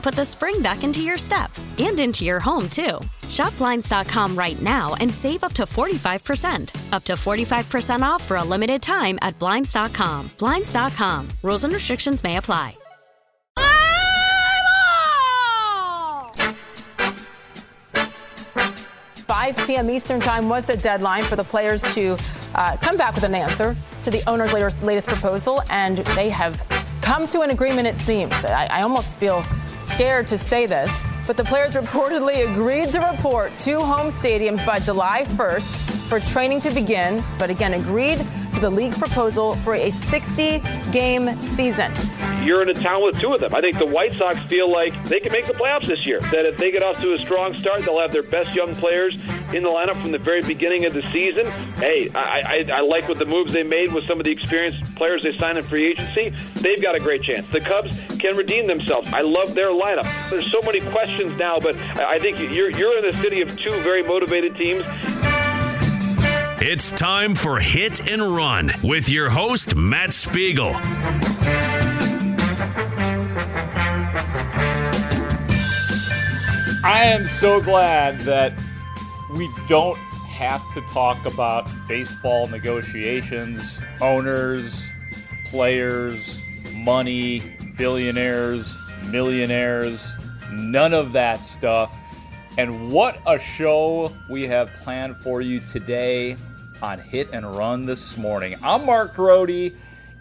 put the spring back into your step. And into your home, too. Shop Blinds.com right now and save up to 45%. Up to 45% off for a limited time at Blinds.com. Blinds.com. Rules and restrictions may apply. p.m. Eastern time was the deadline for the players to come back with an answer to the owner's latest proposal, and they have come to an agreement, it seems. I almost feel scared to say this, but the players reportedly agreed to report to home stadiums by July 1st for training to begin, but again agreed to the league's proposal for a 60-game season. You're in a town with two of them. I think the White Sox feel like they can make the playoffs this year, that if they get off to a strong start, they'll have their best young players in the lineup from the very beginning of the season. Hey, I like what the moves they made with some of the experienced players they signed in free agency. They've got a great chance. The Cubs can redeem themselves. I love their lineup. There's so many questions now, but I think you're in a city of two very motivated teams. It's time for Hit and Run with your host, Matt Spiegel. I am so glad that we don't have to talk about baseball negotiations, owners, players, money, billionaires, millionaires, none of that stuff. And what a show we have planned for you today on Hit and Run this morning. I'm Mark Grody,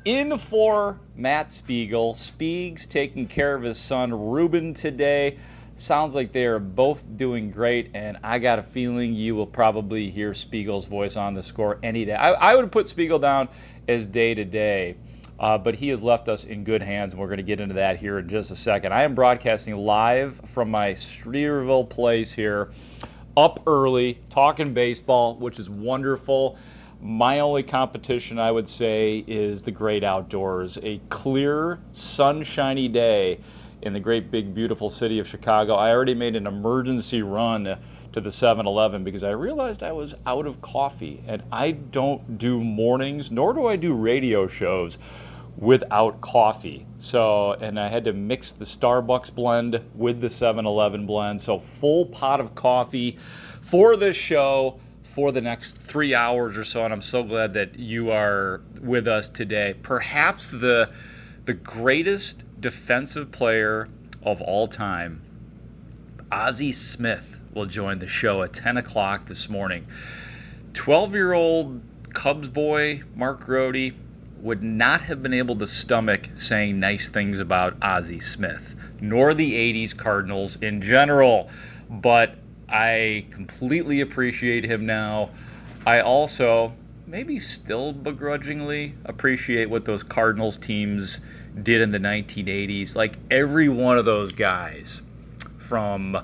in for Matt Spiegel. Spiegs taking care of his son Ruben today. Sounds like they are both doing great, and I got a feeling you will probably hear Spiegel's voice on the score any day. I would put Spiegel down as day-to-day. But he has left us in good hands, and we're going to get into that here in just a second. I am broadcasting live from my Streeterville place here, up early, talking baseball, which is wonderful. My only competition, I would say, is the great outdoors. A clear, sunshiny day in the great, big, beautiful city of Chicago. I already made an emergency run to the 7-Eleven because I realized I was out of coffee, and I don't do mornings, nor do I do radio shows without coffee. So, and I had to mix the Starbucks blend with the 7-Eleven blend. So full pot of coffee for this show for the next 3 hours or so. And I'm so glad that you are with us today. Perhaps the greatest defensive player of all time, Ozzie Smith, will join the show at 10 o'clock this morning. 12-year-old Cubs boy Mark Grody would not have been able to stomach saying nice things about Ozzie Smith, nor the 80s Cardinals in general, but I completely appreciate him now. I also, maybe still begrudgingly, appreciate what those Cardinals teams did in the 1980s. Like every one of those guys, from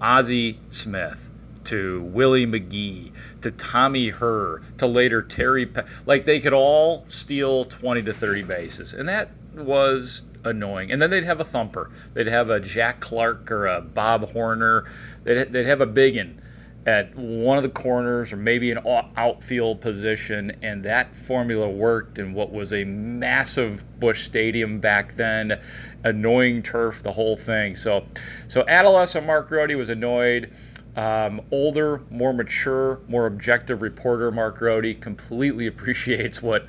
Ozzie Smith to Willie McGee to Tommy Herr to later Terry Peck, like they could all steal 20 to 30 bases, and that was annoying. And then they'd have a thumper. They'd have a Jack Clark or a Bob Horner. They'd have a biggin. at one of the corners or maybe an outfield position, and that formula worked in what was a massive Busch Stadium back then, annoying turf, the whole thing. So adolescent Mark Grody was annoyed. Older, more mature, more objective reporter Mark Grody completely appreciates what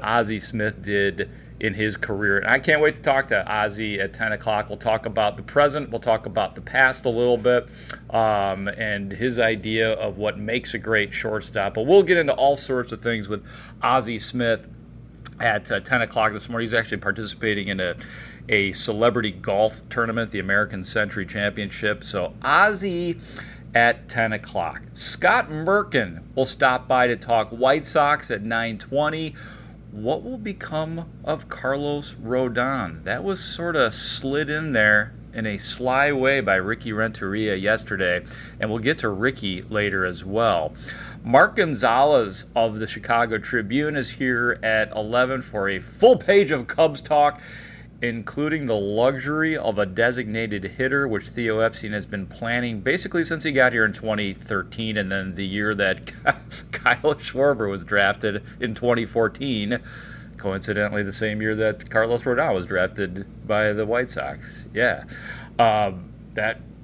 Ozzie Smith did in his career. And I can't wait to talk to Ozzie at 10 o'clock. We'll talk about the present. We'll talk about the past a little bit, and his idea of what makes a great shortstop. But we'll get into all sorts of things with Ozzie Smith at 10 o'clock this morning. He's actually participating in a celebrity golf tournament, the American Century Championship. So Ozzie at 10 o'clock. Scott Merkin will stop by to talk White Sox at 9:20. What will become of Carlos Rodon? That was sort of slid in there in a sly way by Ricky Renteria yesterday, and we'll get to Ricky later as well. Mark Gonzales of the Chicago Tribune is here at 11 for a full page of Cubs talk, including the luxury of a designated hitter, which Theo Epstein has been planning basically since he got here in 2013, and then the year that Kyle Schwarber was drafted in 2014, coincidentally the same year that Carlos Rodon was drafted by the White Sox. Yeah, that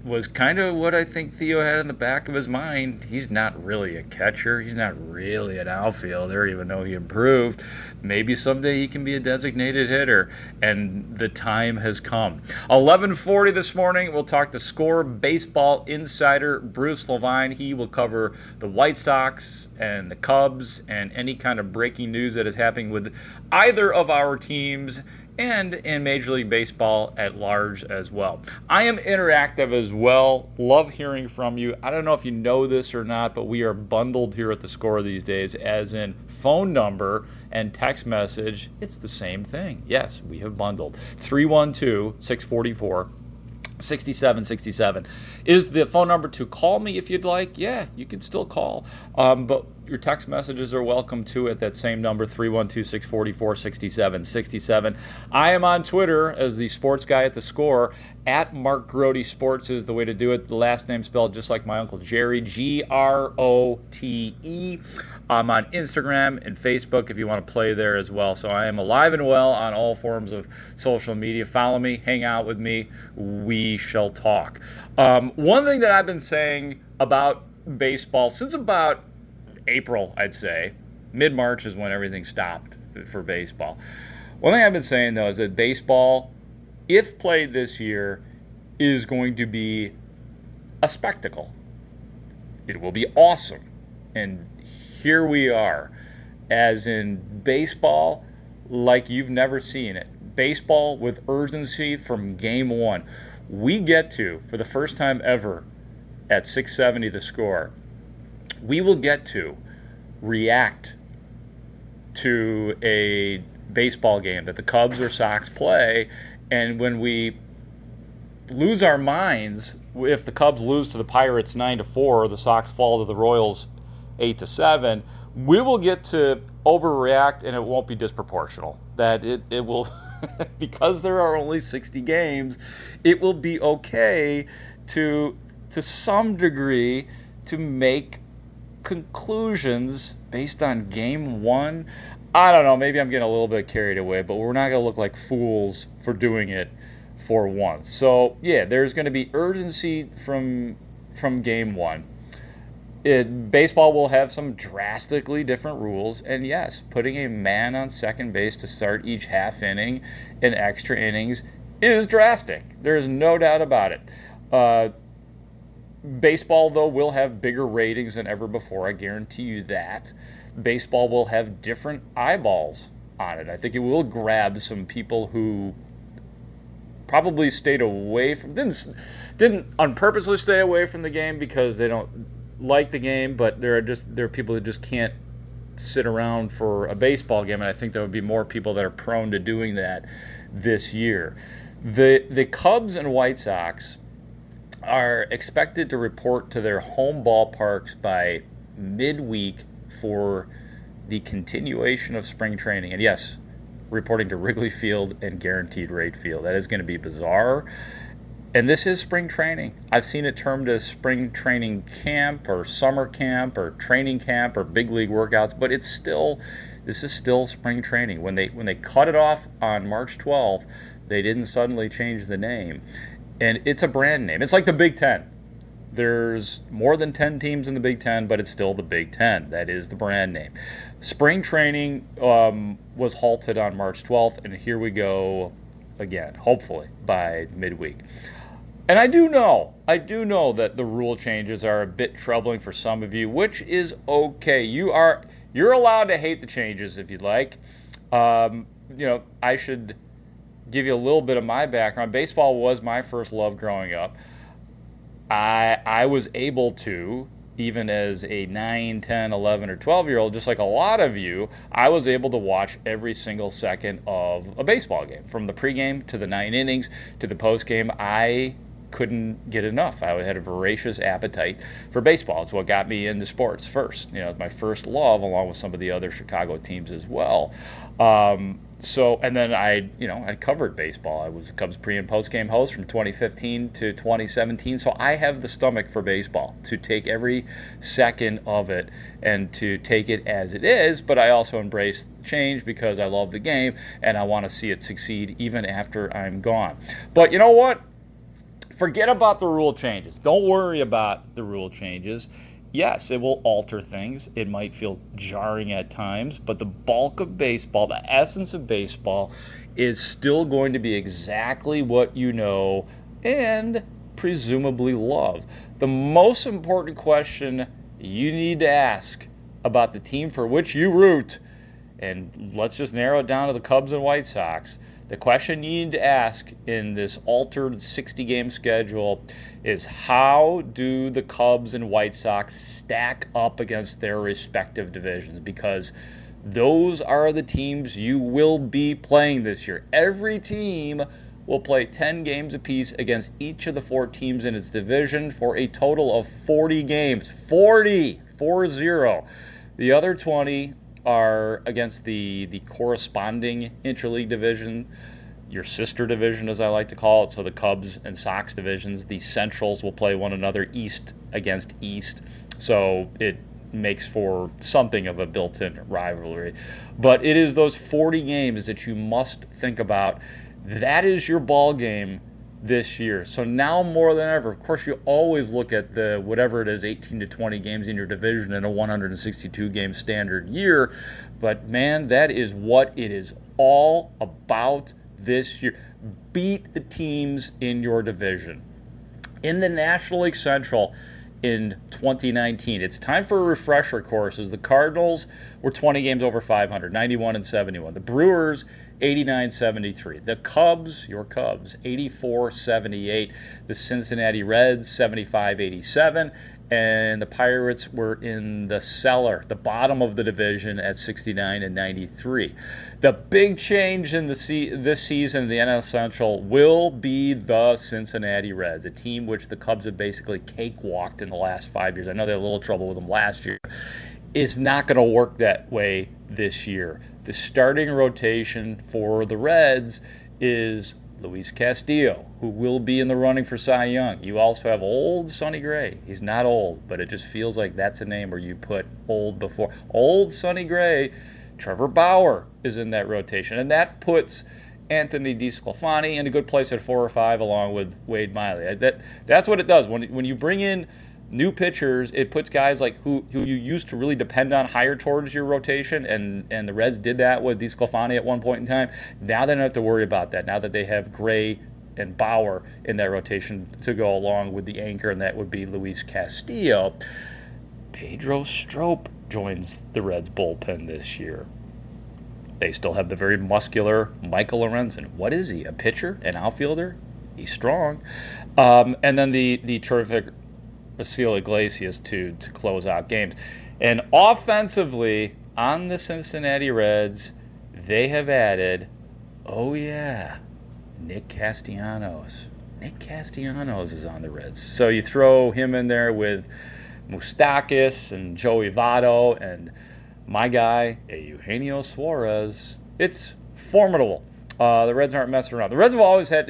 was kind of what I think Theo had in the back of his mind. He's not really a catcher. He's not really an outfielder, even though he improved. Maybe someday he can be a designated hitter, and the time has come. 11:40 this morning, we'll talk to Score baseball insider Bruce Levine. He will cover the White Sox and the Cubs and any kind of breaking news that is happening with either of our teams, and in Major League Baseball at large as well. I am interactive as well. Love hearing from you. I don't know if you know this or not, but we are bundled here at The Score these days, as in phone number and text message. It's the same thing. Yes, we have bundled. 312-644-6767 is the phone number to call me if you'd like. Yeah, you can still call, but your text messages are welcome too at that same number, 312-644-6767. I am on Twitter as the sports guy at The Score. At Mark Grody Sports is the way to do it. The last name spelled just like my Uncle Jerry, Grote. I'm on Instagram and Facebook if you want to play there as well. So I am alive and well on all forms of social media. Follow me, hang out with me. We shall talk. One thing that I've been saying about baseball since about April, I'd say, mid-March is when everything stopped for baseball. One thing I've been saying, though, is that baseball, if played this year, is going to be a spectacle. It will be awesome. And here we are, as in baseball like you've never seen it. Baseball with urgency from game one. We get to, for the first time ever, at 670 The Score, we will get to react to a baseball game that the Cubs or Sox play. And when we lose our minds, if the Cubs lose to the Pirates 9-4, or the Sox fall to the Royals 8-7, we will get to overreact, and it won't be disproportional. That it will, because there are only 60 games, it will be okay to some degree to make conclusions based on game one. I don't know, maybe I'm getting a little bit carried away, but we're not going to look like fools for doing it for once. So, yeah, there's going to be urgency from game one. Baseball will have some drastically different rules, and yes, putting a man on second base to start each half inning and extra innings is drastic. There is no doubt about it. Baseball, though, will have bigger ratings than ever before. I guarantee you that. Baseball will have different eyeballs on it. I think it will grab some people who probably stayed away from, didn't unpurposely stay away from the game because they don't like the game, but there are people who just can't sit around for a baseball game, and I think there would be more people that are prone to doing that this year. The Cubs and White Sox are expected to report to their home ballparks by midweek for the continuation of spring training. And yes, reporting to Wrigley Field and Guaranteed Rate Field. That is going to be bizarre. And this is spring training. I've seen it termed as spring training camp or summer camp or training camp or big league workouts, but it's still, this is still spring training. When they cut it off on March 12th, they didn't suddenly change the name. And it's a brand name. It's like the Big Ten. There's more than 10 teams in the Big Ten, but it's still the Big Ten. That is the brand name. Spring training was halted on March 12th, and here we go again, hopefully, by midweek. And I do know that the rule changes are a bit troubling for some of you, which is okay. You're allowed to hate the changes if you'd like. I should give you a little bit of my background. Baseball was my first love growing up. I was able to, even as a 9, 10, 11, or 12-year-old, just like a lot of you, I was able to watch every single second of a baseball game. From the pregame to the 9 innings to the postgame, I couldn't get enough. I had a voracious appetite for baseball. It's what got me into sports first. My first love, along with some of the other Chicago teams as well. And then I covered baseball. I was the Cubs pre- and post-game host from 2015 to 2017. So I have the stomach for baseball to take every second of it and to take it as it is. But I also embrace change because I love the game and I want to see it succeed even after I'm gone. But you know what? Forget about the rule changes. Don't worry about the rule changes. Yes, it will alter things. It might feel jarring at times, but the bulk of baseball, the essence of baseball, is still going to be exactly what you know and presumably love. The most important question you need to ask about the team for which you root, and let's just narrow it down to the Cubs and White Sox, the question you need to ask in this altered 60-game schedule is, how do the Cubs and White Sox stack up against their respective divisions? Because those are the teams you will be playing this year. Every team will play 10 games apiece against each of the 4 teams in its division for a total of 40 games. 40! 4-0. The other 20 are against the corresponding interleague division, your sister division as I like to call it. So the Cubs and Sox divisions, the Centrals will play one another east against east. So it makes for something of a built-in rivalry. But it is those 40 games that you must think about. That is your ball game this year. So now more than ever, of course, you always look at the whatever it is, 18 to 20 games in your division in a 162 game standard year, but man, that is what it is all about this year. Beat the teams in your division. In the National League Central in 2019, it's time for a refresher course, as the Cardinals were 20 games over 500, 91-71. The Brewers 89-73. The Cubs, your Cubs, 84-78. The Cincinnati Reds, 75-87. And the Pirates were in the cellar, the bottom of the division at 69-93. The big change in this season in the NL Central will be the Cincinnati Reds, a team which the Cubs have basically cakewalked in the last 5 years. I know they had a little trouble with them last year. It's not going to work that way this year. The starting rotation for the Reds is Luis Castillo, who will be in the running for Cy Young. You also have old Sonny Gray. He's not old, but it just feels like that's a name where you put old before. Old Sonny Gray. Trevor Bauer is in that rotation, and that puts Anthony DeSclafani in a good place at 4 or 5, along with Wade Miley. That's what it does. When you bring in new pitchers, it puts guys like who you used to really depend on higher towards your rotation, and the Reds did that with DeSclafani at one point in time. Now they don't have to worry about that, now that they have Gray and Bauer in that rotation to go along with the anchor, and that would be Luis Castillo. Pedro Strop joins the Reds bullpen this year. They still have the very muscular Michael Lorenzen. What is he, a pitcher, an outfielder? He's strong. And then the terrific Yasiel Iglesias to close out games. And offensively, on the Cincinnati Reds, they have added, Nick Castellanos. Nick Castellanos is on the Reds. So you throw him in there with Moustakas and Joey Votto and my guy, Eugenio Suarez. It's formidable. The Reds aren't messing around. The Reds have always had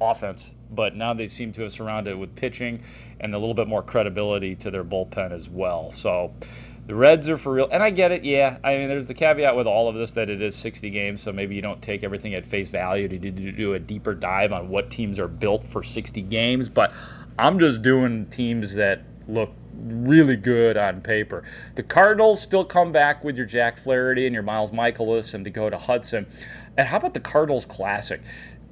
offense, but now they seem to have surrounded it with pitching and a little bit more credibility to their bullpen as well. So the Reds are for real. And I get it, yeah. I mean, there's the caveat with all of this that it is 60 games, so maybe you don't take everything at face value to do a deeper dive on what teams are built for 60 games. But I'm just doing teams that look really good on paper. The Cardinals still come back with your Jack Flaherty and your Miles Mikolas and Dakota Hudson. And how about the Cardinals Classic?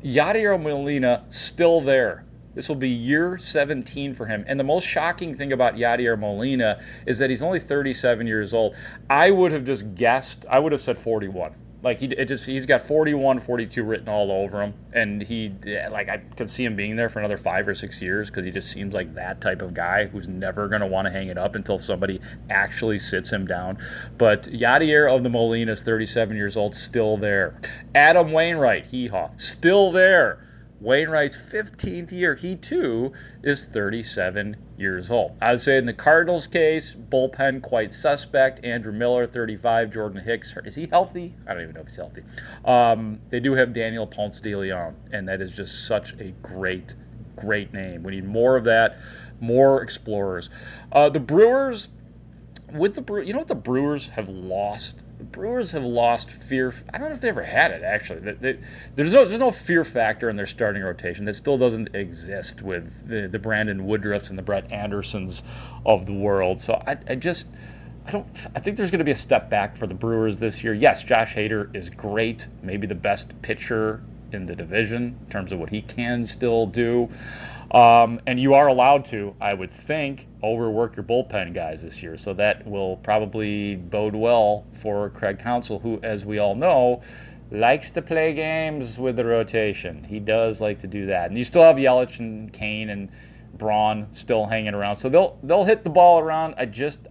Yadier Molina still there. This will be year 17 for him. And the most shocking thing about Yadier Molina is that he's only 37 years old. I would have just guessed. I would have said 41. Like, he's got 41, 42 written all over him. And I could see him being there for another 5 or 6 years because he just seems like that type of guy who's never going to want to hang it up until somebody actually sits him down. But Yadier of the Molina is 37 years old, still there. Adam Wainwright, hee-haw, still there. Wainwright's 15th year, he too is 37 years old. I would say in the Cardinals case, bullpen quite suspect. Andrew Miller, 35. Jordan Hicks, is he healthy? I don't even know if he's healthy. They do have Daniel Ponce de Leon, and that is just such a great, great name. We need more of that, more explorers. The Brewers, you know what the Brewers have lost? The Brewers have lost fear. I don't know if they ever had it, actually. There's no fear factor in their starting rotation. That still doesn't exist with the Brandon Woodruffs and the Brett Andersons of the world. So I think there's going to be a step back for the Brewers this year. Yes, Josh Hader is great, maybe the best pitcher in the division in terms of what he can still do. And you are allowed to, I would think, overwork your bullpen guys this year. So that will probably bode well for Craig Counsell, who, as we all know, likes to play games with the rotation. He does like to do that. And you still have Yelich and Kane and Braun still hanging around. So they'll hit the ball around. There's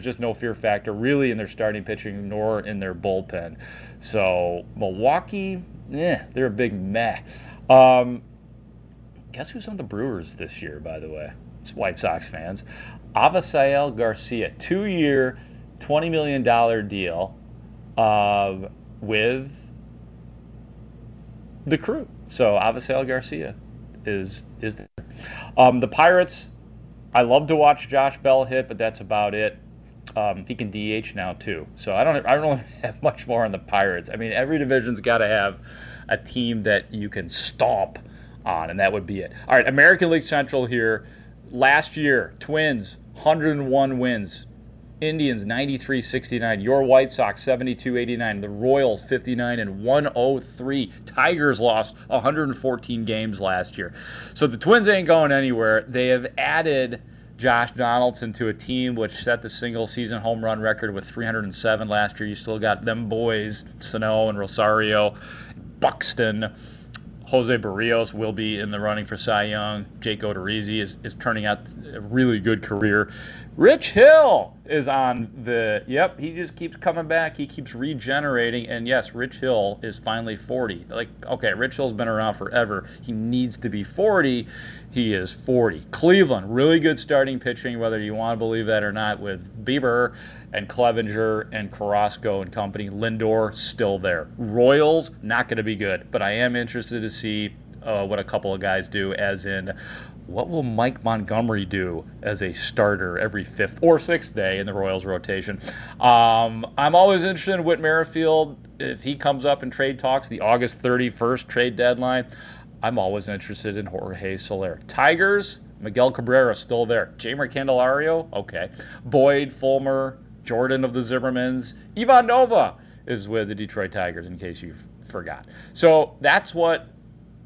just no fear factor really in their starting pitching nor in their bullpen. So Milwaukee, they're a big meh. Guess who's on the Brewers this year, by the way? It's White Sox fans. Avisaíl Garcia, 2-year, $20 million deal with the Crew. So Avisaíl Garcia is there. The Pirates, I love to watch Josh Bell hit, but that's about it. He can DH now, too. So I don't have much more on the Pirates. I mean, every division's got to have a team that you can stomp on, and that would be it. All right, American League Central here. Last year, Twins, 101 wins. Indians, 93-69. Your White Sox, 72-89. The Royals, 59-103. Tigers lost 114 games last year. So the Twins ain't going anywhere. They have added Josh Donaldson to a team which set the single-season home run record with 307 last year. You still got them boys, Sano and Rosario, Buxton. Jose Barrios will be in the running for Cy Young. Jake Odorizzi is turning out a really good career. Rich Hill is on he just keeps coming back. He keeps regenerating. And, yes, Rich Hill is finally 40. Like, okay, Rich Hill's been around forever. He needs to be 40. He is 40. Cleveland, really good starting pitching, whether you want to believe that or not, with Bieber and Clevinger and Carrasco and company. Lindor still there. Royals, not going to be good. But I am interested to see what a couple of guys do, as in what will Mike Montgomery do as a starter every 5th or 6th day in the Royals rotation. I'm always interested in Whit Merrifield. If he comes up in trade talks, the August 31st trade deadline, I'm always interested in Jorge Soler. Tigers, Miguel Cabrera still there. Jamer Candelario, okay. Boyd, Fulmer, Jordan of the Zimmermans. Ivan Nova is with the Detroit Tigers, in case you forgot. So that's what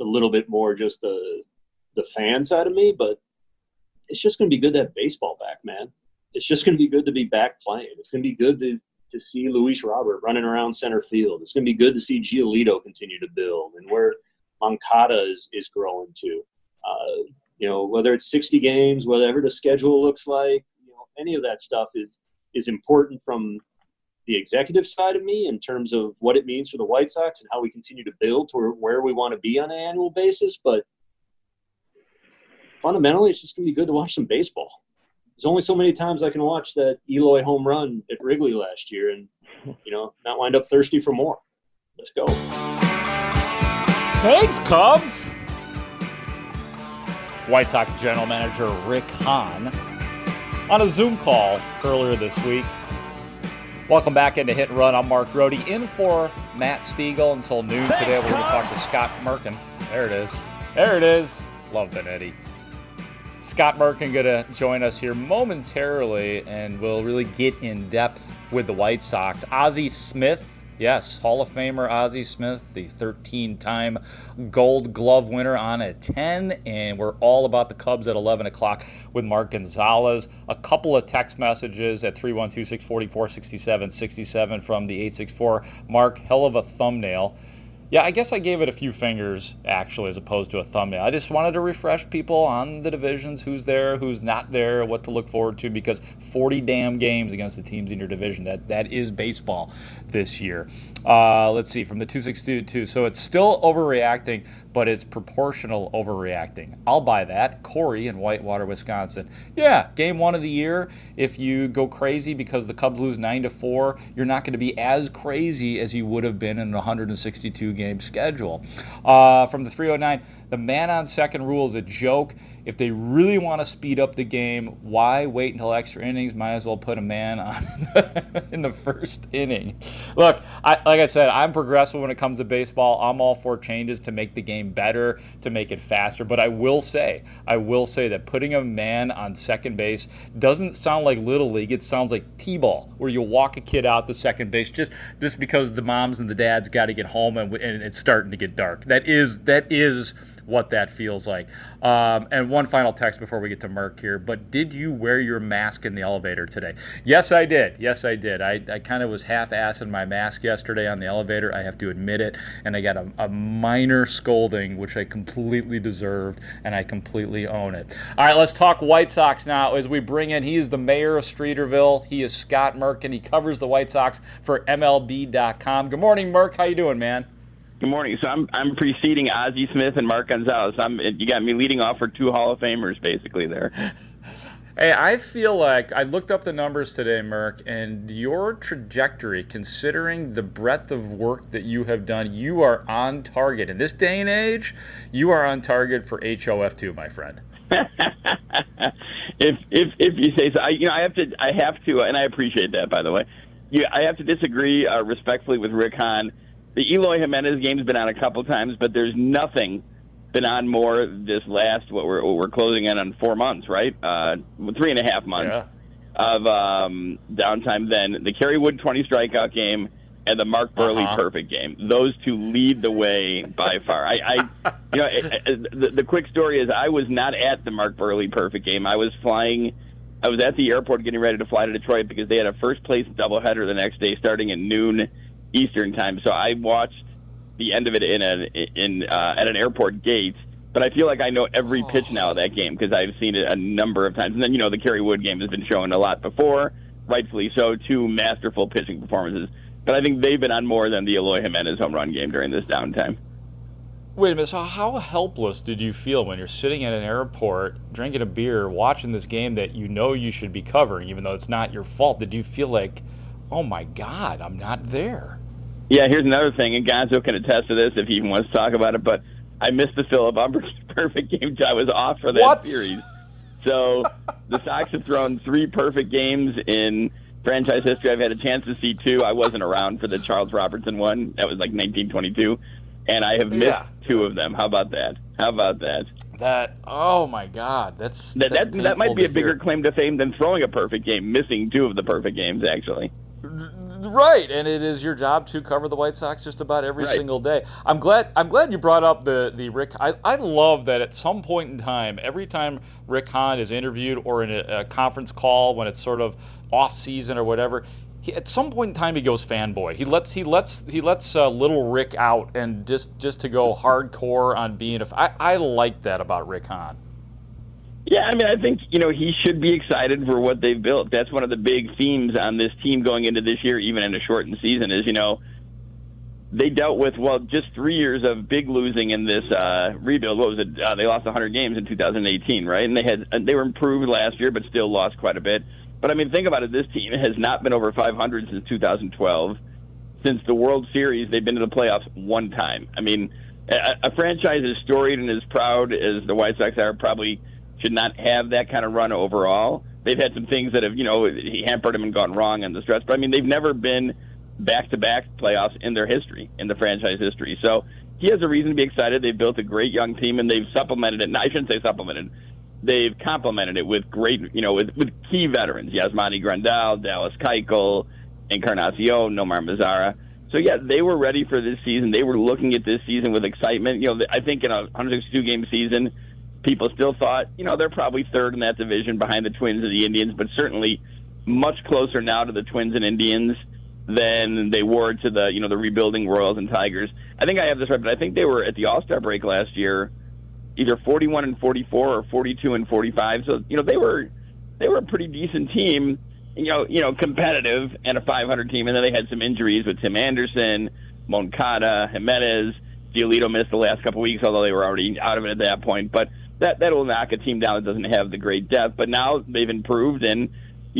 a little bit more just the fan side of me, but it's just going to be good to have baseball back, man. It's just going to be good to be back playing. It's going to be good to see Luis Robert running around center field. It's going to be good to see Giolito continue to build and where Moncada is growing to. You know, whether it's 60 games, whatever the schedule looks like, you know, any of that stuff is important from the executive side of me in terms of what it means for the White Sox and how we continue to build toward where we want to be on an annual basis. But fundamentally, it's just going to be good to watch some baseball. There's only so many times I can watch that Eloy home run at Wrigley last year and, you know, not wind up thirsty for more. Let's go. Thanks, Cubs. White Sox general manager Rick Hahn on a Zoom call earlier this week. Welcome back into Hit and Run. I'm Mark Grody, in for Matt Spiegel until noon today. We're going to talk to Scott Merkin. There it is. Love Benetti. Scott Merkin going to join us here momentarily, and we'll really get in depth with the White Sox. Ozzie Smith, yes, Hall of Famer Ozzie Smith, the 13-time Gold Glove winner on at 10, and we're all about the Cubs at 11 o'clock with Mark Gonzales. A couple of text messages at 312-644-6767 from the 864. Mark, hell of a thumbnail. Yeah, I guess I gave it a few fingers, actually, as opposed to a thumbnail. I just wanted to refresh people on the divisions, who's there, who's not there, what to look forward to, because 40 damn games against the teams in your division. That is baseball this year. Let's see, from the 262, so it's still overreacting, but it's proportional overreacting. I'll buy that. Corey in Whitewater, Wisconsin. Yeah, game one of the year, if you go crazy because the Cubs lose 9-4, you're not going to be as crazy as you would have been in a 162-game schedule. From the 309, the man on second rule is a joke. If they really want to speed up the game, why wait until extra innings? Might as well put a man on in the first inning. Look, like I said, I'm progressive when it comes to baseball. I'm all for changes to make the game better, to make it faster. But I will say that putting a man on second base doesn't sound like Little League. It sounds like T-ball, where you walk a kid out to second base just because the moms and the dads got to get home and it's starting to get dark. That is what that feels like. And one final text before we get to Merk here, but did you wear your mask in the elevator today? Yes, I did. I kind of was half-assing my mask yesterday on the elevator. I have to admit it. And I got a minor scolding, which I completely deserved, and I completely own it. All right, let's talk White Sox now as we bring in, he is the mayor of Streeterville. He is Scott Merkin, and he covers the White Sox for MLB.com. Good morning, Merk. How you doing, man? Good morning. So I'm preceding Ozzie Smith and Mark Gonzales. You got me leading off for two Hall of Famers, basically, there. Hey, I feel like I looked up the numbers today, Merk, and your trajectory, considering the breadth of work that you have done, you are on target. In this day and age, you are on target for HOF2, my friend. If you say so, I have to, and I appreciate that, by the way. I have to disagree respectfully with Rick Hahn. The Eloy Jimenez game's been on a couple times, but there's nothing been on more this last, what we're closing in on 4 months, right? 3.5 months of downtime then. The Kerry Wood 20 strikeout game and the Mark Burley perfect game. Those two lead the way by far. The quick story is I was not at the Mark Burley perfect game. I was at the airport getting ready to fly to Detroit because they had a first place doubleheader the next day starting at noon Eastern time. So I watched the end of it at an airport gate, but I feel like I know every pitch now of that game because I've seen it a number of times. And then, the Kerry Wood game has been shown a lot before, rightfully so, two masterful pitching performances. But I think they've been on more than the Eloy Jimenez home run game during this downtime. Wait a minute, so how helpless did you feel when you're sitting at an airport, drinking a beer, watching this game that you should be covering, even though it's not your fault? Did you feel like, oh my God, I'm not there? Yeah, here's another thing, and Gonzo can attest to this if he even wants to talk about it, but I missed the Phillip Umber's perfect game. I was off for that series. So the Sox have thrown 3 perfect games in franchise history. I've had a chance to see 2. I wasn't around for the Charles Robertson one. That was like 1922. And I have missed 2 of them. How about that? Oh my God. That might be a bigger claim to fame than throwing a perfect game, missing 2 of the perfect games, actually. Right, and it is your job to cover the White Sox just about every single day. I'm glad you brought up the Rick. I love that at some point in time, every time Rick Hahn is interviewed or in a conference call when it's sort of off season or whatever, he, at some point in time he goes fanboy. He lets little Rick out and just to go hardcore on being. I like that about Rick Hahn. Yeah, I mean, I think, he should be excited for what they've built. That's one of the big themes on this team going into this year, even in a shortened season, is, they dealt with, just 3 years of big losing in this rebuild. What was it? They lost 100 games in 2018, right? And they were improved last year but still lost quite a bit. But, I mean, think about it. This team has not been over 500 since 2012. Since the World Series, they've been to the playoffs one time. I mean, a franchise as storied and as proud as the White Sox are probably – should not have that kind of run overall. They've had some things that have, hampered them and gone wrong on the stretch. But, I mean, they've never been back-to-back playoffs in their history, in the franchise history. So he has a reason to be excited. They've built a great young team, and they've supplemented it. And I shouldn't say supplemented. They've complemented it with great, with key veterans. Yasmani Grandal, Dallas Keuchel, Encarnacion, Nomar Mazara. So, yeah, they were ready for this season. They were looking at this season with excitement. I think in a 162-game season, people still thought, they're probably third in that division behind the Twins and the Indians, but certainly much closer now to the Twins and Indians than they were to the, the rebuilding Royals and Tigers. I think I have this right, but I think they were at the All-Star break last year, either 41-44 or 42-45. So, they were a pretty decent team, competitive and a 500 team. And then they had some injuries with Tim Anderson, Moncada, Jimenez. Giolito missed the last couple weeks, although they were already out of it at that point. But that'll knock a team down that doesn't have the great depth. But now they've improved, and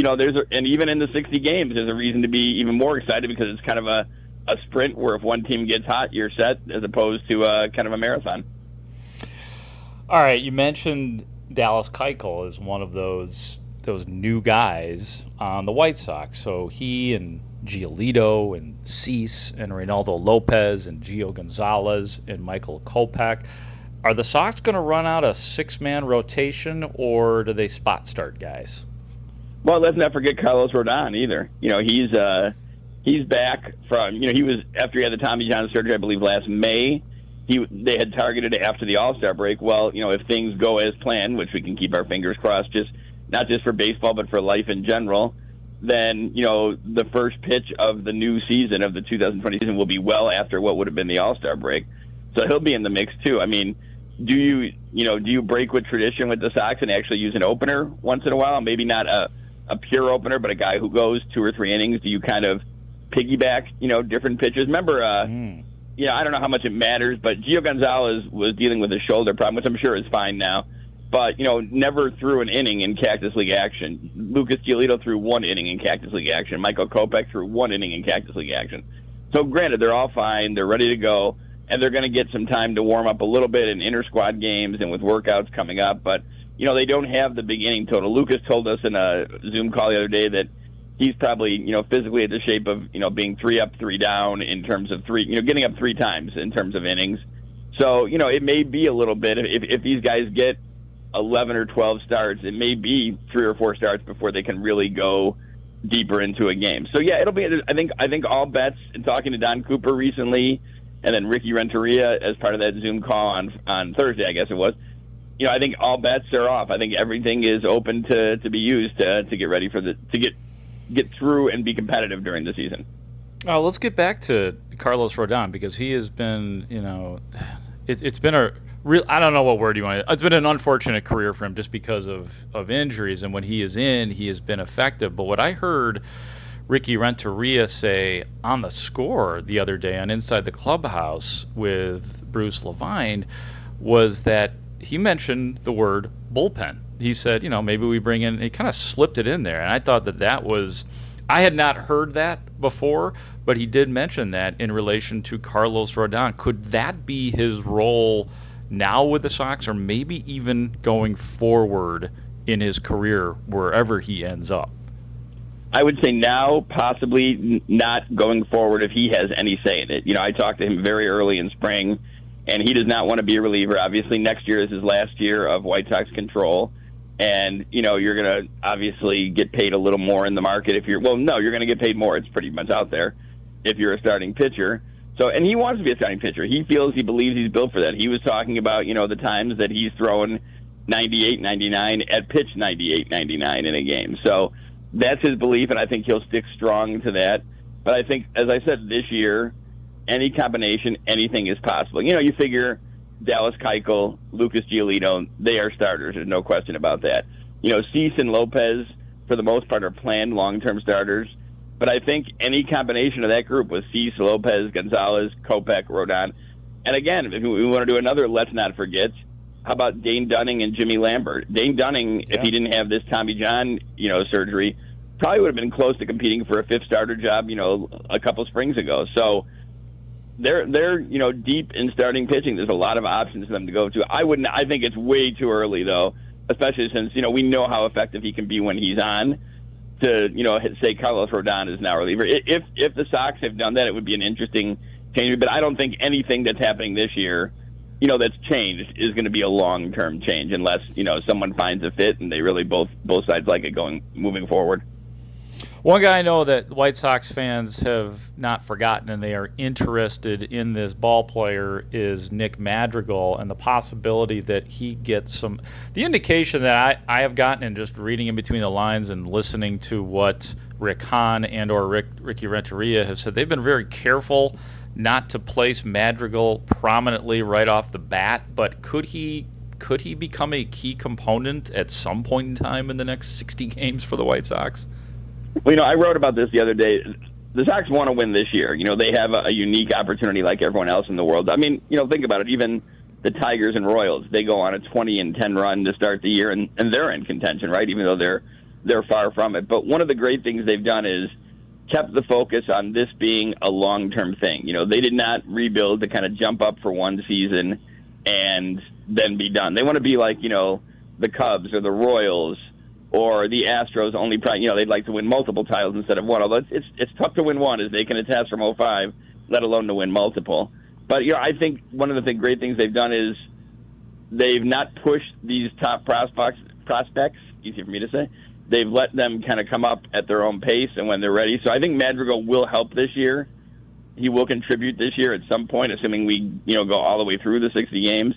and even in the 60 games, there's a reason to be even more excited because it's kind of a sprint where if one team gets hot, you're set, as opposed to kind of a marathon. All right, you mentioned Dallas Keuchel is one of those new guys on the White Sox. So he and Giolito and Cease and Reynaldo Lopez and Gio Gonzalez and Michael Kopech. Are the Sox going to run out a 6-man rotation, or do they spot start guys? Well, let's not forget Carlos Rodon either. He's back from he was after he had the Tommy John surgery, I believe, last May. They had targeted it after the All-Star break. Well, if things go as planned, which we can keep our fingers crossed, just not just for baseball but for life in general. Then, the first pitch of the new season, of the 2020 season, will be well after what would have been the All-Star break. So he'll be in the mix, too. I mean, do you break with tradition with the Sox and actually use an opener once in a while? Maybe not a pure opener, but a guy who goes 2 or 3 innings. Do you kind of piggyback, different pitches? Remember, I don't know how much it matters, but Gio Gonzalez was dealing with a shoulder problem, which I'm sure is fine now. but, you know, never threw an inning in Cactus League action. Lucas Giolito threw one inning in Cactus League action. Michael Kopech threw one inning in Cactus League action. So, granted, they're all fine. They're ready to go, and they're going to get some time to warm up a little bit in inter-squad games and with workouts coming up. But, you know, they don't have the big inning total. Lucas told us in a Zoom call the other day that he's probably, you know, physically at the shape of, you know, being 3 up, 3 down in terms of three, you know, getting up 3 times in terms of innings. So, you know, it may be a little bit, if these guys get 11 or 12 starts, it may be 3 or 4 starts before they can really go deeper into a game. So, yeah, it'll be, I think all bets, and talking to Don Cooper recently and then Ricky Renteria as part of that Zoom call on Thursday, I guess it was, you know, I think all bets are off. I think everything is open to be used to get ready for to get through and be competitive during the season. Oh, let's get back to Carlos Rodon, because he has been, you know, it's been a real, I don't know what word you want. It's been an unfortunate career for him just because of injuries. And when he is in, he has been effective. But what I heard Ricky Renteria say on The Score the other day on Inside the Clubhouse with Bruce Levine was that he mentioned the word bullpen. He said, you know, maybe we bring in, he kind of slipped it in there. And I thought that was, I had not heard that before, but he did mention that in relation to Carlos Rodon. Could that be his role now with the Sox, or maybe even going forward in his career wherever he ends up? I would say now, possibly not going forward if he has any say in it. You know, I talked to him very early in spring, and he does not want to be a reliever. Obviously, next year is his last year of White Sox control. And, you know, you're going to obviously get paid a little more in the market if you're – well, no, you're going to get paid more. It's pretty much out there if you're a starting pitcher. So, and he wants to be a starting pitcher. He feels, he believes he's built for that. He was talking about, you know, the times that he's throwing 98, 99 at pitch 98, 99 in a game. So that's his belief, and I think he'll stick strong to that. But I think, as I said, this year, any combination, anything is possible. You know, you figure – Dallas Keuchel, Lucas Giolito, they are starters. There's no question about that. You know, Cease and Lopez, for the most part, are planned long-term starters. But I think any combination of that group with Cease, Lopez, Gonzalez, Kopech, Rodon. And again, if we want to do another, let's not forget, how about Dane Dunning and Jimmy Lambert? Dane Dunning, yeah, if he didn't have this Tommy John, you know, surgery, probably would have been close to competing for a fifth starter job, you know, a couple springs ago. So They're you know, deep in starting pitching. There's a lot of options for them to go to. I think it's way too early, though, especially since, you know, we know how effective he can be when he's on, to, you know, say Carlos Rodon is now a reliever. If the Sox have done that, it would be an interesting change. But I don't think anything that's happening this year, you know, that's changed is going to be a long-term change unless, you know, someone finds a fit and they really both sides like it going moving forward. One guy I know that White Sox fans have not forgotten, and they are interested in this ball player, is Nick Madrigal, and the possibility that he gets some. The indication that I have gotten, and just reading in between the lines and listening to what Rick Hahn and or Ricky Renteria have said, they've been very careful not to place Madrigal prominently right off the bat. But could he become a key component at some point in time in the next 60 games for the White Sox? Well, you know, I wrote about this the other day. The Sox want to win this year. You know, they have a unique opportunity like everyone else in the world. I mean, you know, think about it. Even the Tigers and Royals, they go on a 20-10 run to start the year, and they're in contention, right, even though they're far from it. But one of the great things they've done is kept the focus on this being a long-term thing. You know, they did not rebuild to kind of jump up for one season and then be done. They want to be like, you know, the Cubs or the Royals or the Astros, only probably, you know, they'd like to win multiple titles instead of one. Although it's tough to win one, as they can attest from 05, let alone to win multiple. But, you know, I think one of the great things they've done is they've not pushed these top prospects, easy for me to say. They've let them kind of come up at their own pace and when they're ready. So I think Madrigal will help this year. He will contribute this year at some point, assuming we, you know, go all the way through the 60 games.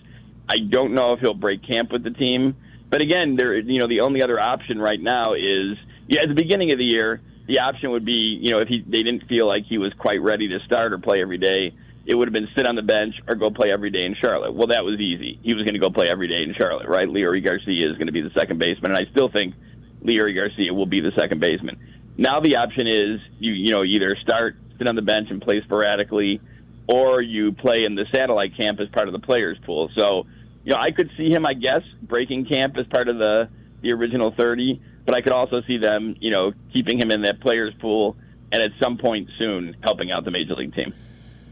I don't know if he'll break camp with the team. But again, there, you know, the only other option right now is, yeah, at the beginning of the year, the option would be, you know, if they didn't feel like he was quite ready to start or play every day, it would have been sit on the bench or go play every day in Charlotte. Well, that was easy. He was going to go play every day in Charlotte, right? Leary Garcia is going to be the second baseman, and I still think Leary Garcia will be the second baseman. Now the option is you know, either start, sit on the bench and play sporadically, or you play in the satellite camp as part of the players pool. So you know, I could see him, I guess, breaking camp as part of the original 30, but I could also see them, you know, keeping him in that players pool and at some point soon helping out the Major League team.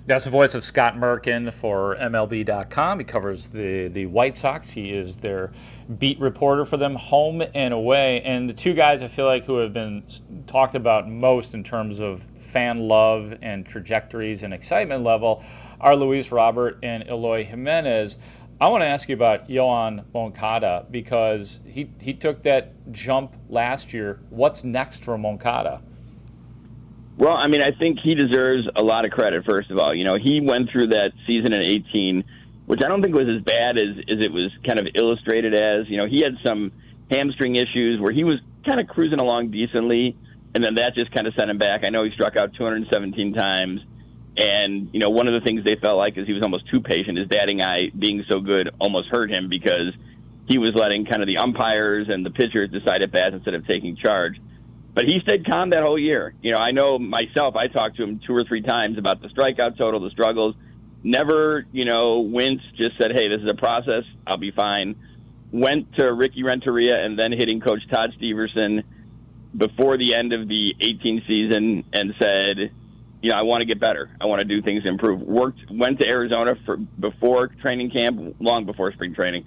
That's the voice of Scott Merkin for MLB.com. He covers the White Sox. He is their beat reporter for them, home and away. And the two guys I feel like who have been talked about most in terms of fan love and trajectories and excitement level are Luis Robert and Eloy Jimenez. I want to ask you about Yoan Moncada because he took that jump last year. What's next for Moncada? Well, I mean, I think he deserves a lot of credit, first of all. You know, he went through that season in 18, which I don't think was as bad as it was kind of illustrated as. You know, he had some hamstring issues where he was kind of cruising along decently, and then that just kind of sent him back. I know he struck out 217 times, and, you know, one of the things they felt like is he was almost too patient. His batting eye being so good almost hurt him because he was letting kind of the umpires and the pitchers decide at bats instead of taking charge. But he stayed calm that whole year. You know, I know myself, I talked to him 2 or 3 times about the strikeout total, the struggles. Never, you know, winced, just said, hey, this is a process. I'll be fine. Went to Ricky Renteria and then hitting coach Todd Steverson before the end of the 18 season and said, you know, I want to get better. I want to do things to improve. Went to Arizona before training camp, long before spring training,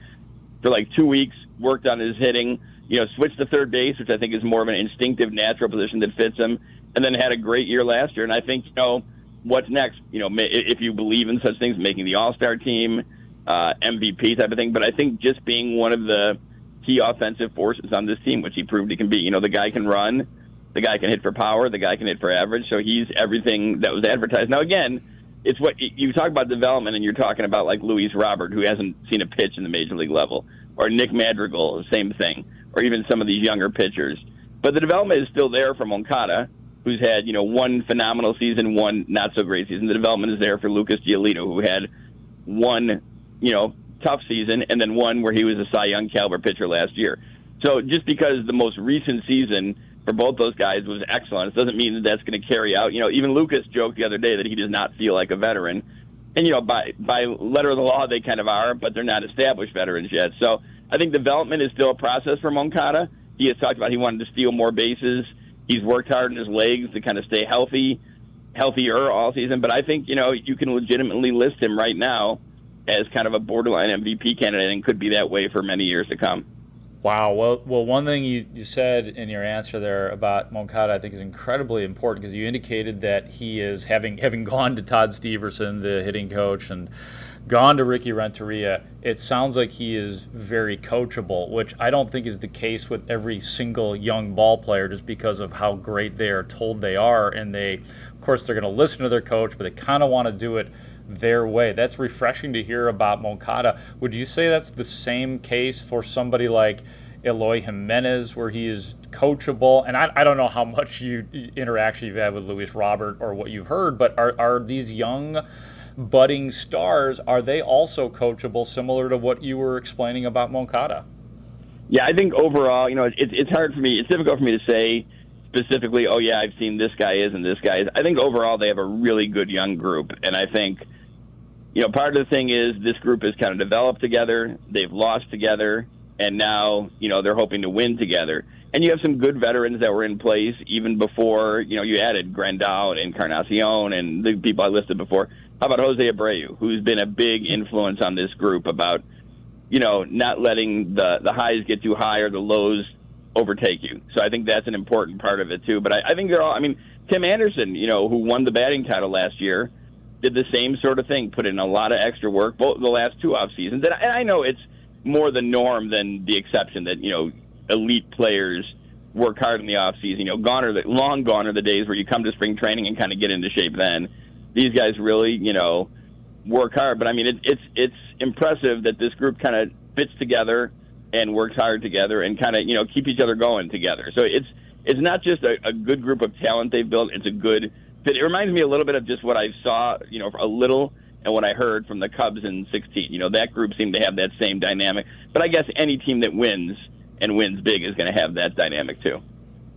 for like 2 weeks, worked on his hitting. You know, switched to third base, which I think is more of an instinctive, natural position that fits him, and then had a great year last year. And I think, you know, what's next? You know, if you believe in such things, making the All-Star team, MVP type of thing. But I think just being one of the key offensive forces on this team, which he proved he can be. You know, the guy can run, the guy can hit for power, the guy can hit for average. So he's everything that was advertised. Now, again, it's what you talk about development, and you're talking about like Luis Robert, who hasn't seen a pitch in the major league level, or Nick Madrigal, the same thing, or even some of these younger pitchers. But the development is still there for Moncada, who's had, you know, one phenomenal season, one not-so-great season. The development is there for Lucas Giolito, who had one, you know, tough season, and then one where he was a Cy Young caliber pitcher last year. So just because the most recent season for both those guys was excellent, it doesn't mean that that's going to carry out. You know, even Lucas joked the other day that he does not feel like a veteran. And, you know, by letter of the law, they kind of are, but they're not established veterans yet. So I think development is still a process for Moncada. He has talked about he wanted to steal more bases. He's worked hard in his legs to kind of stay healthier all season. But I think, you know, you can legitimately list him right now as kind of a borderline MVP candidate and could be that way for many years to come. Wow. Well, one thing you said in your answer there about Moncada I think is incredibly important because you indicated that he is, having gone to Todd Steverson, the hitting coach, and gone to Ricky Renteria, it sounds like he is very coachable, which I don't think is the case with every single young ball player just because of how great they are told they are. And they, of course, they're going to listen to their coach, but they kind of want to do it their way. That's refreshing to hear about Moncada. Would you say that's the same case for somebody like Eloy Jimenez, where he is coachable? And I don't know how much interaction you've had with Luis Robert or what you've heard, but are these young budding stars, are they also coachable, similar to what you were explaining about Moncada? Yeah, I think overall, you know, it's hard for me. It's difficult for me to say specifically, oh, yeah, I've seen this guy is and this guy is. I think overall they have a really good young group. And I think, you know, part of the thing is this group has kind of developed together. They've lost together. And now, you know, they're hoping to win together. And you have some good veterans that were in place even before, you know, you added Grandal and Encarnacion and the people I listed before. How about Jose Abreu, who's been a big influence on this group about, you know, not letting the highs get too high or the lows overtake you. So I think that's an important part of it, too. But I think they're all, I mean, Tim Anderson, you know, who won the batting title last year, did the same sort of thing, put in a lot of extra work, both the last 2 off seasons. And I know it's more the norm than the exception that, you know, elite players work hard in the off season. You know, long gone are the days where you come to spring training and kind of get into shape then. These guys really, you know, work hard. But, I mean, it's impressive that this group kind of fits together and works hard together and kind of, you know, keep each other going together. So it's not just a good group of talent they've built. It's a good fit. It reminds me a little bit of just what I saw, you know, a little and what I heard from the Cubs in 16. You know, that group seemed to have that same dynamic. But I guess any team that wins and wins big is going to have that dynamic too.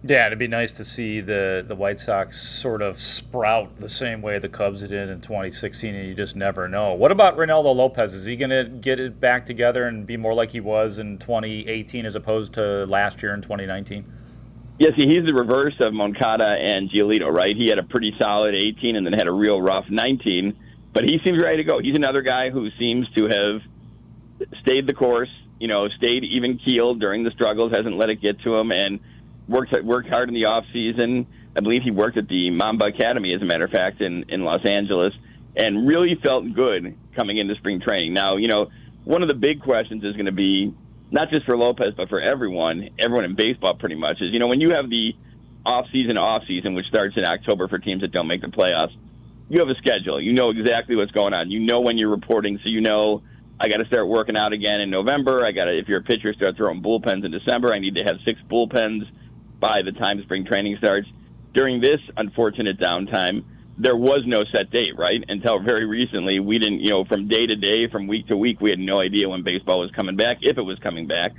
Yeah, it'd be nice to see the White Sox sort of sprout the same way the Cubs did in 2016, and you just never know. What about Ronaldo Lopez? Is he going to get it back together and be more like he was in 2018 as opposed to last year in 2019? Yeah, see, he's the reverse of Moncada and Giolito, right? He had a pretty solid 18 and then had a real rough 19, but he seems ready to go. He's another guy who seems to have stayed the course, you know, stayed even-keeled during the struggles, hasn't let it get to him, and worked hard in the off season. I believe he worked at the Mamba Academy, as a matter of fact, in Los Angeles, and really felt good coming into spring training. Now, you know, one of the big questions is going to be, not just for Lopez, but for everyone in baseball pretty much, is, you know, when you have the off season, which starts in October for teams that don't make the playoffs, you have a schedule. You know exactly what's going on. You know when you're reporting, so you know, I got to start working out again in November. If you're a pitcher, start throwing bullpens in December. I need to have 6 bullpens by the time spring training starts. During this unfortunate downtime, there was no set date, right? Until very recently, we didn't, you know, from day to day, from week to week, we had no idea when baseball was coming back, if it was coming back.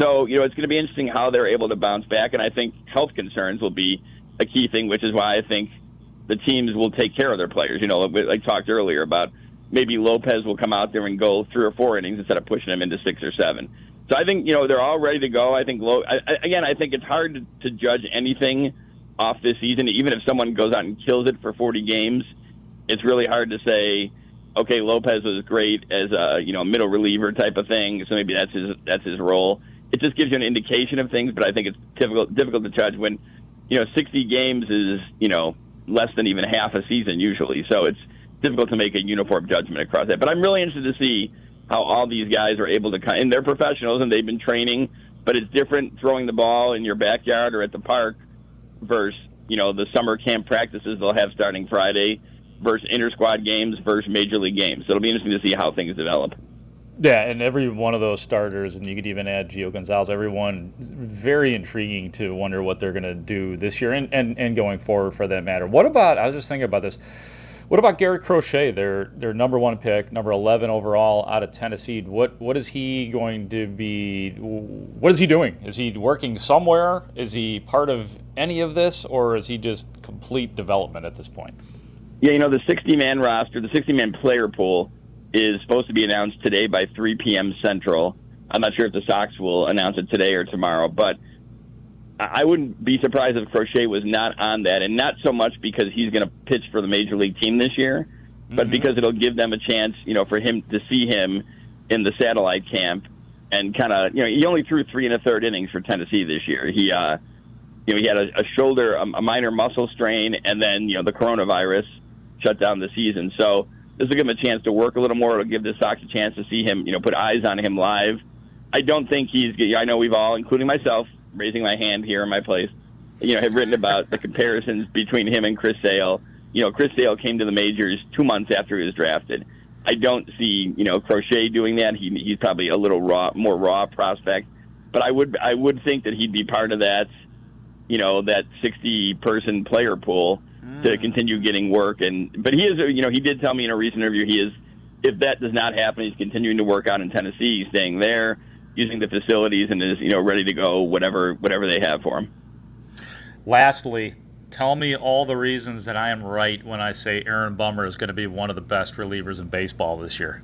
So, you know, it's going to be interesting how they're able to bounce back, and I think health concerns will be a key thing, which is why I think the teams will take care of their players. You know, like talked earlier about, maybe Lopez will come out there and go 3 or 4 innings instead of pushing him into 6 or 7. So I think, you know, they're all ready to go. I think, I think it's hard to judge anything off this season. Even if someone goes out and kills it for 40 games, it's really hard to say, okay, Lopez was great as a, you know, middle reliever type of thing, so maybe that's his role. It just gives you an indication of things, but I think it's difficult to judge when, you know, 60 games is, you know, less than even half a season usually. So it's difficult to make a uniform judgment across that. But I'm really interested to see how all these guys are able to come. And they're professionals, and they've been training, but it's different throwing the ball in your backyard or at the park versus, you know, the summer camp practices they'll have starting Friday versus inter-squad games versus major league games. So it'll be interesting to see how things develop. Yeah, and every one of those starters, and you could even add Gio Gonzalez, everyone very intriguing to wonder what they're going to do this year and going forward for that matter. What about, I was just thinking about this, what about Garrett Crochet, their number 1 pick, number 11 overall out of Tennessee? What is he going to be? What is he doing? Is he working somewhere? Is he part of any of this, or is he just complete development at this point? Yeah, you know, the 60-man roster, the 60-man player pool is supposed to be announced today by 3 p.m. Central. I'm not sure if the Sox will announce it today or tomorrow, but I wouldn't be surprised if Crochet was not on that, and not so much because he's going to pitch for the major league team this year, but because it'll give them a chance, you know, for him to see him in the satellite camp and kind of, you know, he only threw 3 1/3 innings for Tennessee this year. He, you know, he had a minor muscle strain, and then, you know, the coronavirus shut down the season. So this will give him a chance to work a little more. It'll give the Sox a chance to see him, you know, put eyes on him live. I don't think I know we've all, including myself, raising my hand here in my place, you know, have written about the comparisons between him and Chris Sale. You know, Chris Sale came to the majors 2 months after he was drafted. I don't see, you know, Crochet doing that. He's probably a little more raw prospect, but I would think that he'd be part of that, you know, that 60-person player pool to continue getting work. But he is, you know, he did tell me in a recent interview he is, if that does not happen, he's continuing to work out in Tennessee, staying there, using the facilities, and is, you know, ready to go whatever they have for him. Lastly, tell me all the reasons that I am right when I say Aaron Bummer is going to be one of the best relievers in baseball this year.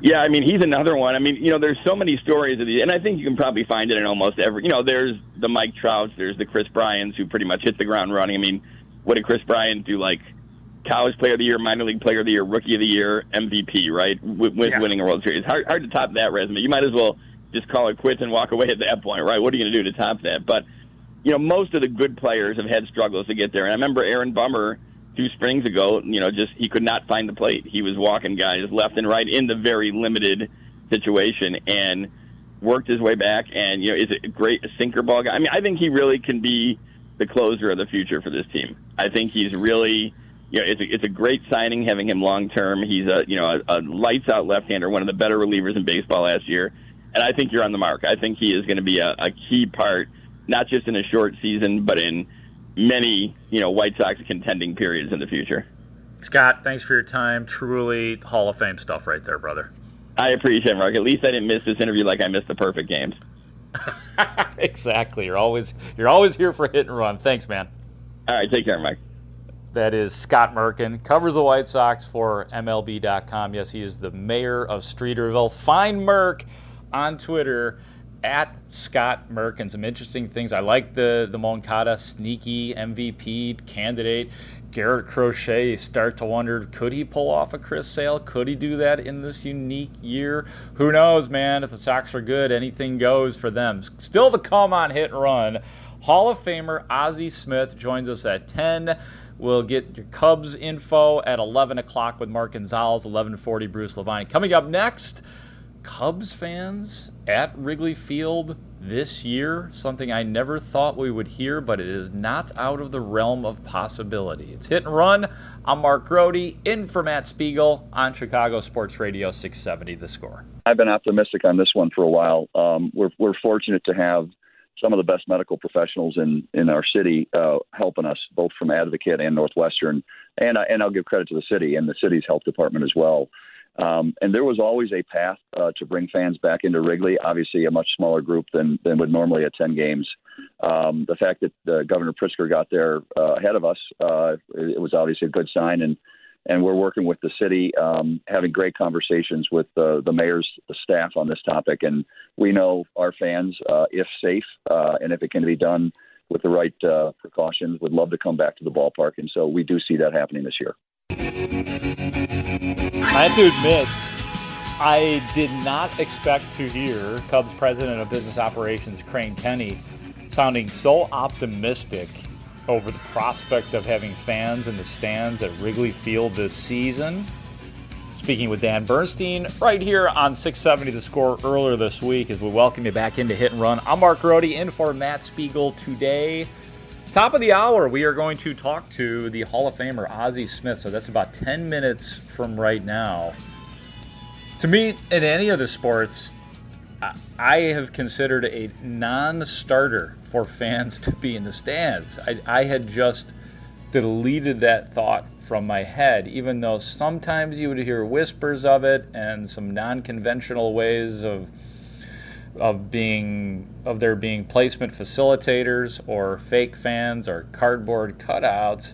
Yeah, I mean, he's another one. I mean, you know, there's so many stories of these, and I think you can probably find it in almost every, you know, there's the Mike Trouts, there's the Kris Bryants who pretty much hit the ground running. I mean, what did Kris Bryant do, like college player of the year, minor league player of the year, rookie of the year, MVP, right, winning a World Series? Hard to top that resume. You might as well just call it quits and walk away at that point, right? What are you going to do to top that? But, you know, most of the good players have had struggles to get there. And I remember Aaron Bummer 2 springs ago, you know, just he could not find the plate. He was walking guys left and right in the very limited situation and worked his way back and, you know, is a great sinker ball guy. I mean, I think he really can be the closer of the future for this team. I think he's really, you know, it's a great signing having him long-term. He's a, you know, a lights-out left-hander, one of the better relievers in baseball last year. And I think you're on the mark. I think he is going to be a key part, not just in a short season, but in many, you know, White Sox contending periods in the future. Scott, thanks for your time. Truly Hall of Fame stuff right there, brother. I appreciate it, Mark. At least I didn't miss this interview like I missed the perfect games. Exactly. You're always here for hit and run. Thanks, man. All right, take care, Mike. That is Scott Merkin, covers the White Sox for MLB.com. Yes, he is the mayor of Streeterville. Find Merk on Twitter at Scott Merkin. Some interesting things. I like the Moncada sneaky MVP candidate. Garrett Crochet, you start to wonder, could he pull off a Chris Sale? Could he do that in this unique year? Who knows, man? If the Sox are good, anything goes for them. Still the come on hit and run. Hall of Famer Ozzie Smith joins us at 10. We'll get your Cubs info at 11 o'clock with Mark Gonzales, 11:40 Bruce Levine. Coming up next, Cubs fans at Wrigley Field this year, something I never thought we would hear, but it is not out of the realm of possibility. It's Hit and Run. I'm Mark Grody, in for Matt Spiegel on Chicago Sports Radio 670 The Score. I've been optimistic on this one for a while. We're fortunate to have some of the best medical professionals in our city helping us, both from Advocate and Northwestern. And I'll give credit to the city and the city's health department as well. And there was always a path to bring fans back into Wrigley, obviously a much smaller group than would normally attend games. The fact that Governor Pritzker got there ahead of us, it was obviously a good sign. And we're working with the city, having great conversations with the mayor's staff on this topic. And we know our fans, if safe and if it can be done with the right precautions, would love to come back to the ballpark. And so we do see that happening this year. I have to admit, I did not expect to hear Cubs president of business operations, Crane Kenny, sounding so optimistic over the prospect of having fans in the stands at Wrigley Field this season. Speaking with Dan Bernstein right here on 670 The Score earlier this week as we welcome you back into Hit and Run. I'm Mark Grody, in for Matt Spiegel today. Top of the hour, we are going to talk to the Hall of Famer, Ozzie Smith. So that's about 10 minutes from right now. To me, in any of the sports, I have considered a non-starter for fans to be in the stands. I had just deleted that thought from my head, even though sometimes you would hear whispers of it and some non-conventional ways of there being placement facilitators or fake fans or cardboard cutouts,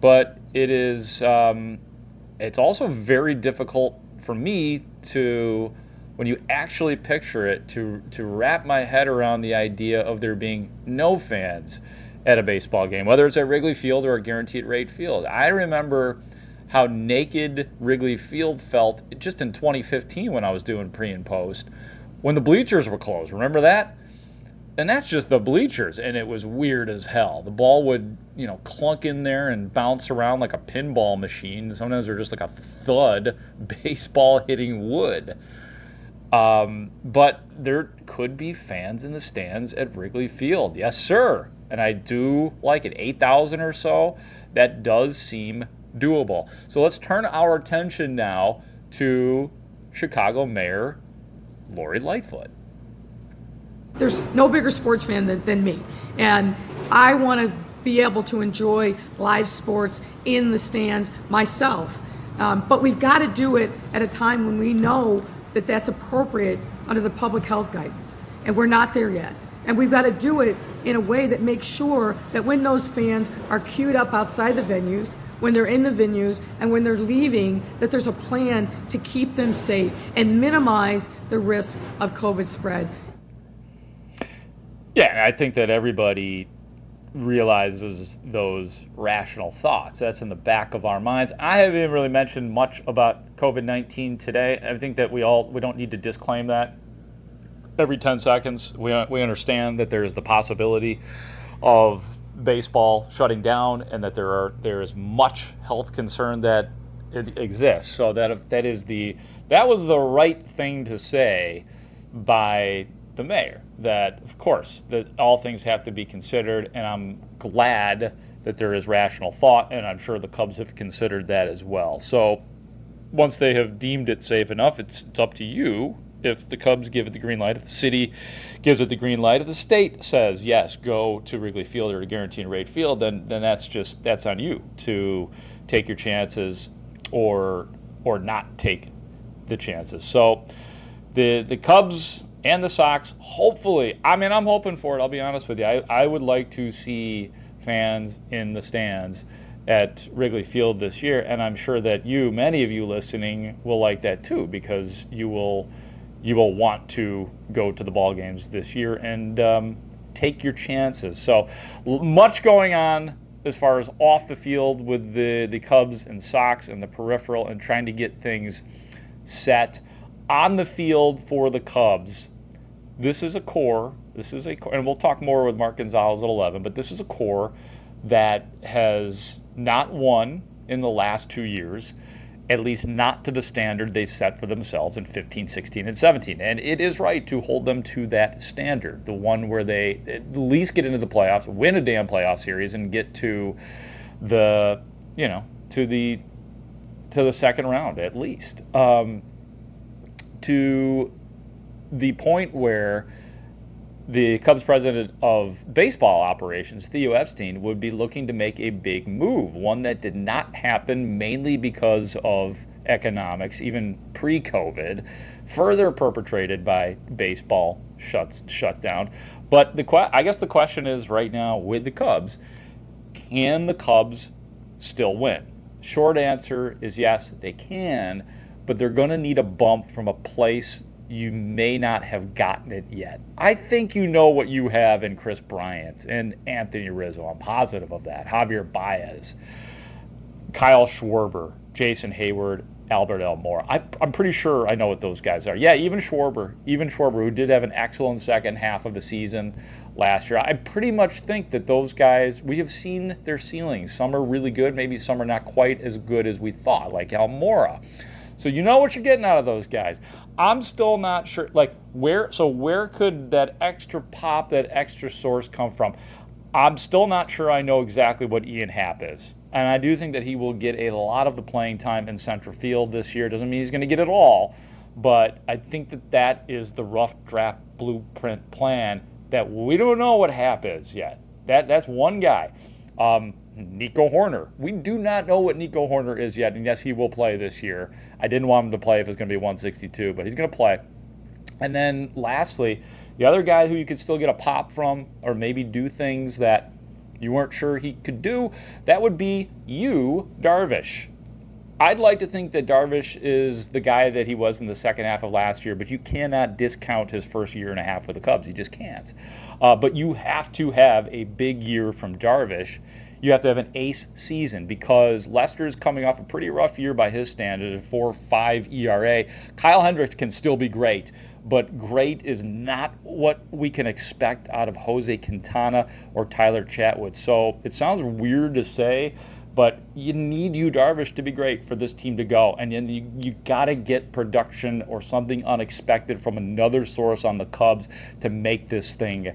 but it is it's also very difficult for me to, when you actually picture it, to wrap my head around the idea of there being no fans at a baseball game, whether it's at Wrigley Field or a guaranteed rate field. I remember how naked Wrigley Field felt just in 2015 when I was doing pre and post, when the bleachers were closed. Remember that? And that's just the bleachers, and it was weird as hell. The ball would, clunk in there and bounce around like a pinball machine. Sometimes they're just like a thud, baseball hitting wood. But there could be fans in the stands at Wrigley Field. Yes, sir. And I do like it. 8,000 or so, that does seem doable. So let's turn our attention now to Chicago Mayor Lori Lightfoot. There's no bigger sports fan than me, and I want to be able to enjoy live sports in the stands myself. But we've got to do it at a time when we know that that's appropriate under the public health guidance, and we're not there yet. And we've got to do it in a way that makes sure that when those fans are queued up outside the venues, when they're in the venues, and when they're leaving, that there's a plan to keep them safe and minimize the risk of COVID spread. Yeah, I think that everybody realizes those rational thoughts. That's in the back of our minds. I haven't really mentioned much about COVID-19 today. I think that we don't need to disclaim that. Every 10 seconds, we understand that there is the possibility of baseball shutting down, and that there is much health concern that it exists. So that was the right thing to say by the mayor, that of course that all things have to be considered, and I'm glad that there is rational thought, and I'm sure the Cubs have considered that as well. So once they have deemed it safe enough, it's up to you. If the Cubs give it the green light, if the city gives it the green light, if the state says, yes, go to Wrigley Field or to guaranteed rate field, then that's on you to take your chances or not take the chances. So the Cubs and the Sox, hopefully. I mean, I'm hoping for it. I'll be honest with you. I would like to see fans in the stands at Wrigley Field this year, and I'm sure that many of you listening, will like that too, because you will want to go to the ball games this year and take your chances. So much going on as far as off the field with the Cubs and Sox and the peripheral and trying to get things set. On the field for the Cubs, this is a core. And we'll talk more with Mark Gonzales at 11, but this is a core that has not won in the last 2 years, at least not to the standard they set for themselves in 15, 16, and 17. And it is right to hold them to that standard, the one where they at least get into the playoffs, win a damn playoff series, and get to the, to the second round at least. To the point where the Cubs president of baseball operations, Theo Epstein, would be looking to make a big move, one that did not happen mainly because of economics, even pre-COVID, further perpetrated by baseball shutdown. But I guess the question is right now with the Cubs, can the Cubs still win? Short answer is yes, they can, but they're going to need a bump from a place you may not have gotten it yet. I think you know what you have in Kris Bryant and Anthony Rizzo. I'm positive of that. Javier Baez, Kyle Schwarber, Jason Hayward, Albert Elmore. I'm pretty sure I know what those guys are. Yeah, even Schwarber, who did have an excellent second half of the season last year. I pretty much think that those guys, we have seen their ceilings. Some are really good. Maybe some are not quite as good as we thought, like Elmore. So you know what you're getting out of those guys. I'm still not sure, where could that extra pop, that extra source come from? I'm still not sure I know exactly what Ian Happ is. And I do think that he will get a lot of the playing time in center field this year. Doesn't mean he's going to get it all, but I think that is the rough draft blueprint plan that we don't know what Happ is yet. That's one guy. Nico Hoerner. We do not know what Nico Hoerner is yet, and yes, he will play this year. I didn't want him to play if it's going to be 162, but he's going to play. And then lastly, the other guy who you could still get a pop from or maybe do things that you weren't sure he could do, that would be Yu Darvish. I'd like to think that Darvish is the guy that he was in the second half of last year, but you cannot discount his first year and a half with the Cubs. You just can't. But you have to have a big year from Darvish. You have to have an ace season because Lester is coming off a pretty rough year by his standards, a 4.5 ERA. Kyle Hendricks can still be great, but great is not what we can expect out of Jose Quintana or Tyler Chatwood. So it sounds weird to say, but you need Yu Darvish to be great for this team to go. And then you got to get production or something unexpected from another source on the Cubs to make this thing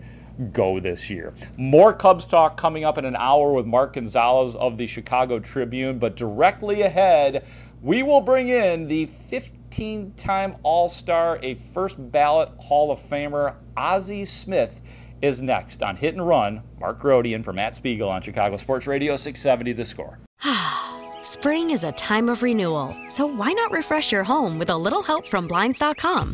go this year. More Cubs talk coming up in an hour with Mark Gonzales of the Chicago Tribune. But directly ahead, we will bring in the 15-time All-Star, a first-ballot Hall of Famer, Ozzie Smith, is next on Hit and Run. Mark Grody in for Matt Spiegel on Chicago Sports Radio 670 The Score. Spring is a time of renewal, so why not refresh your home with a little help from Blinds.com?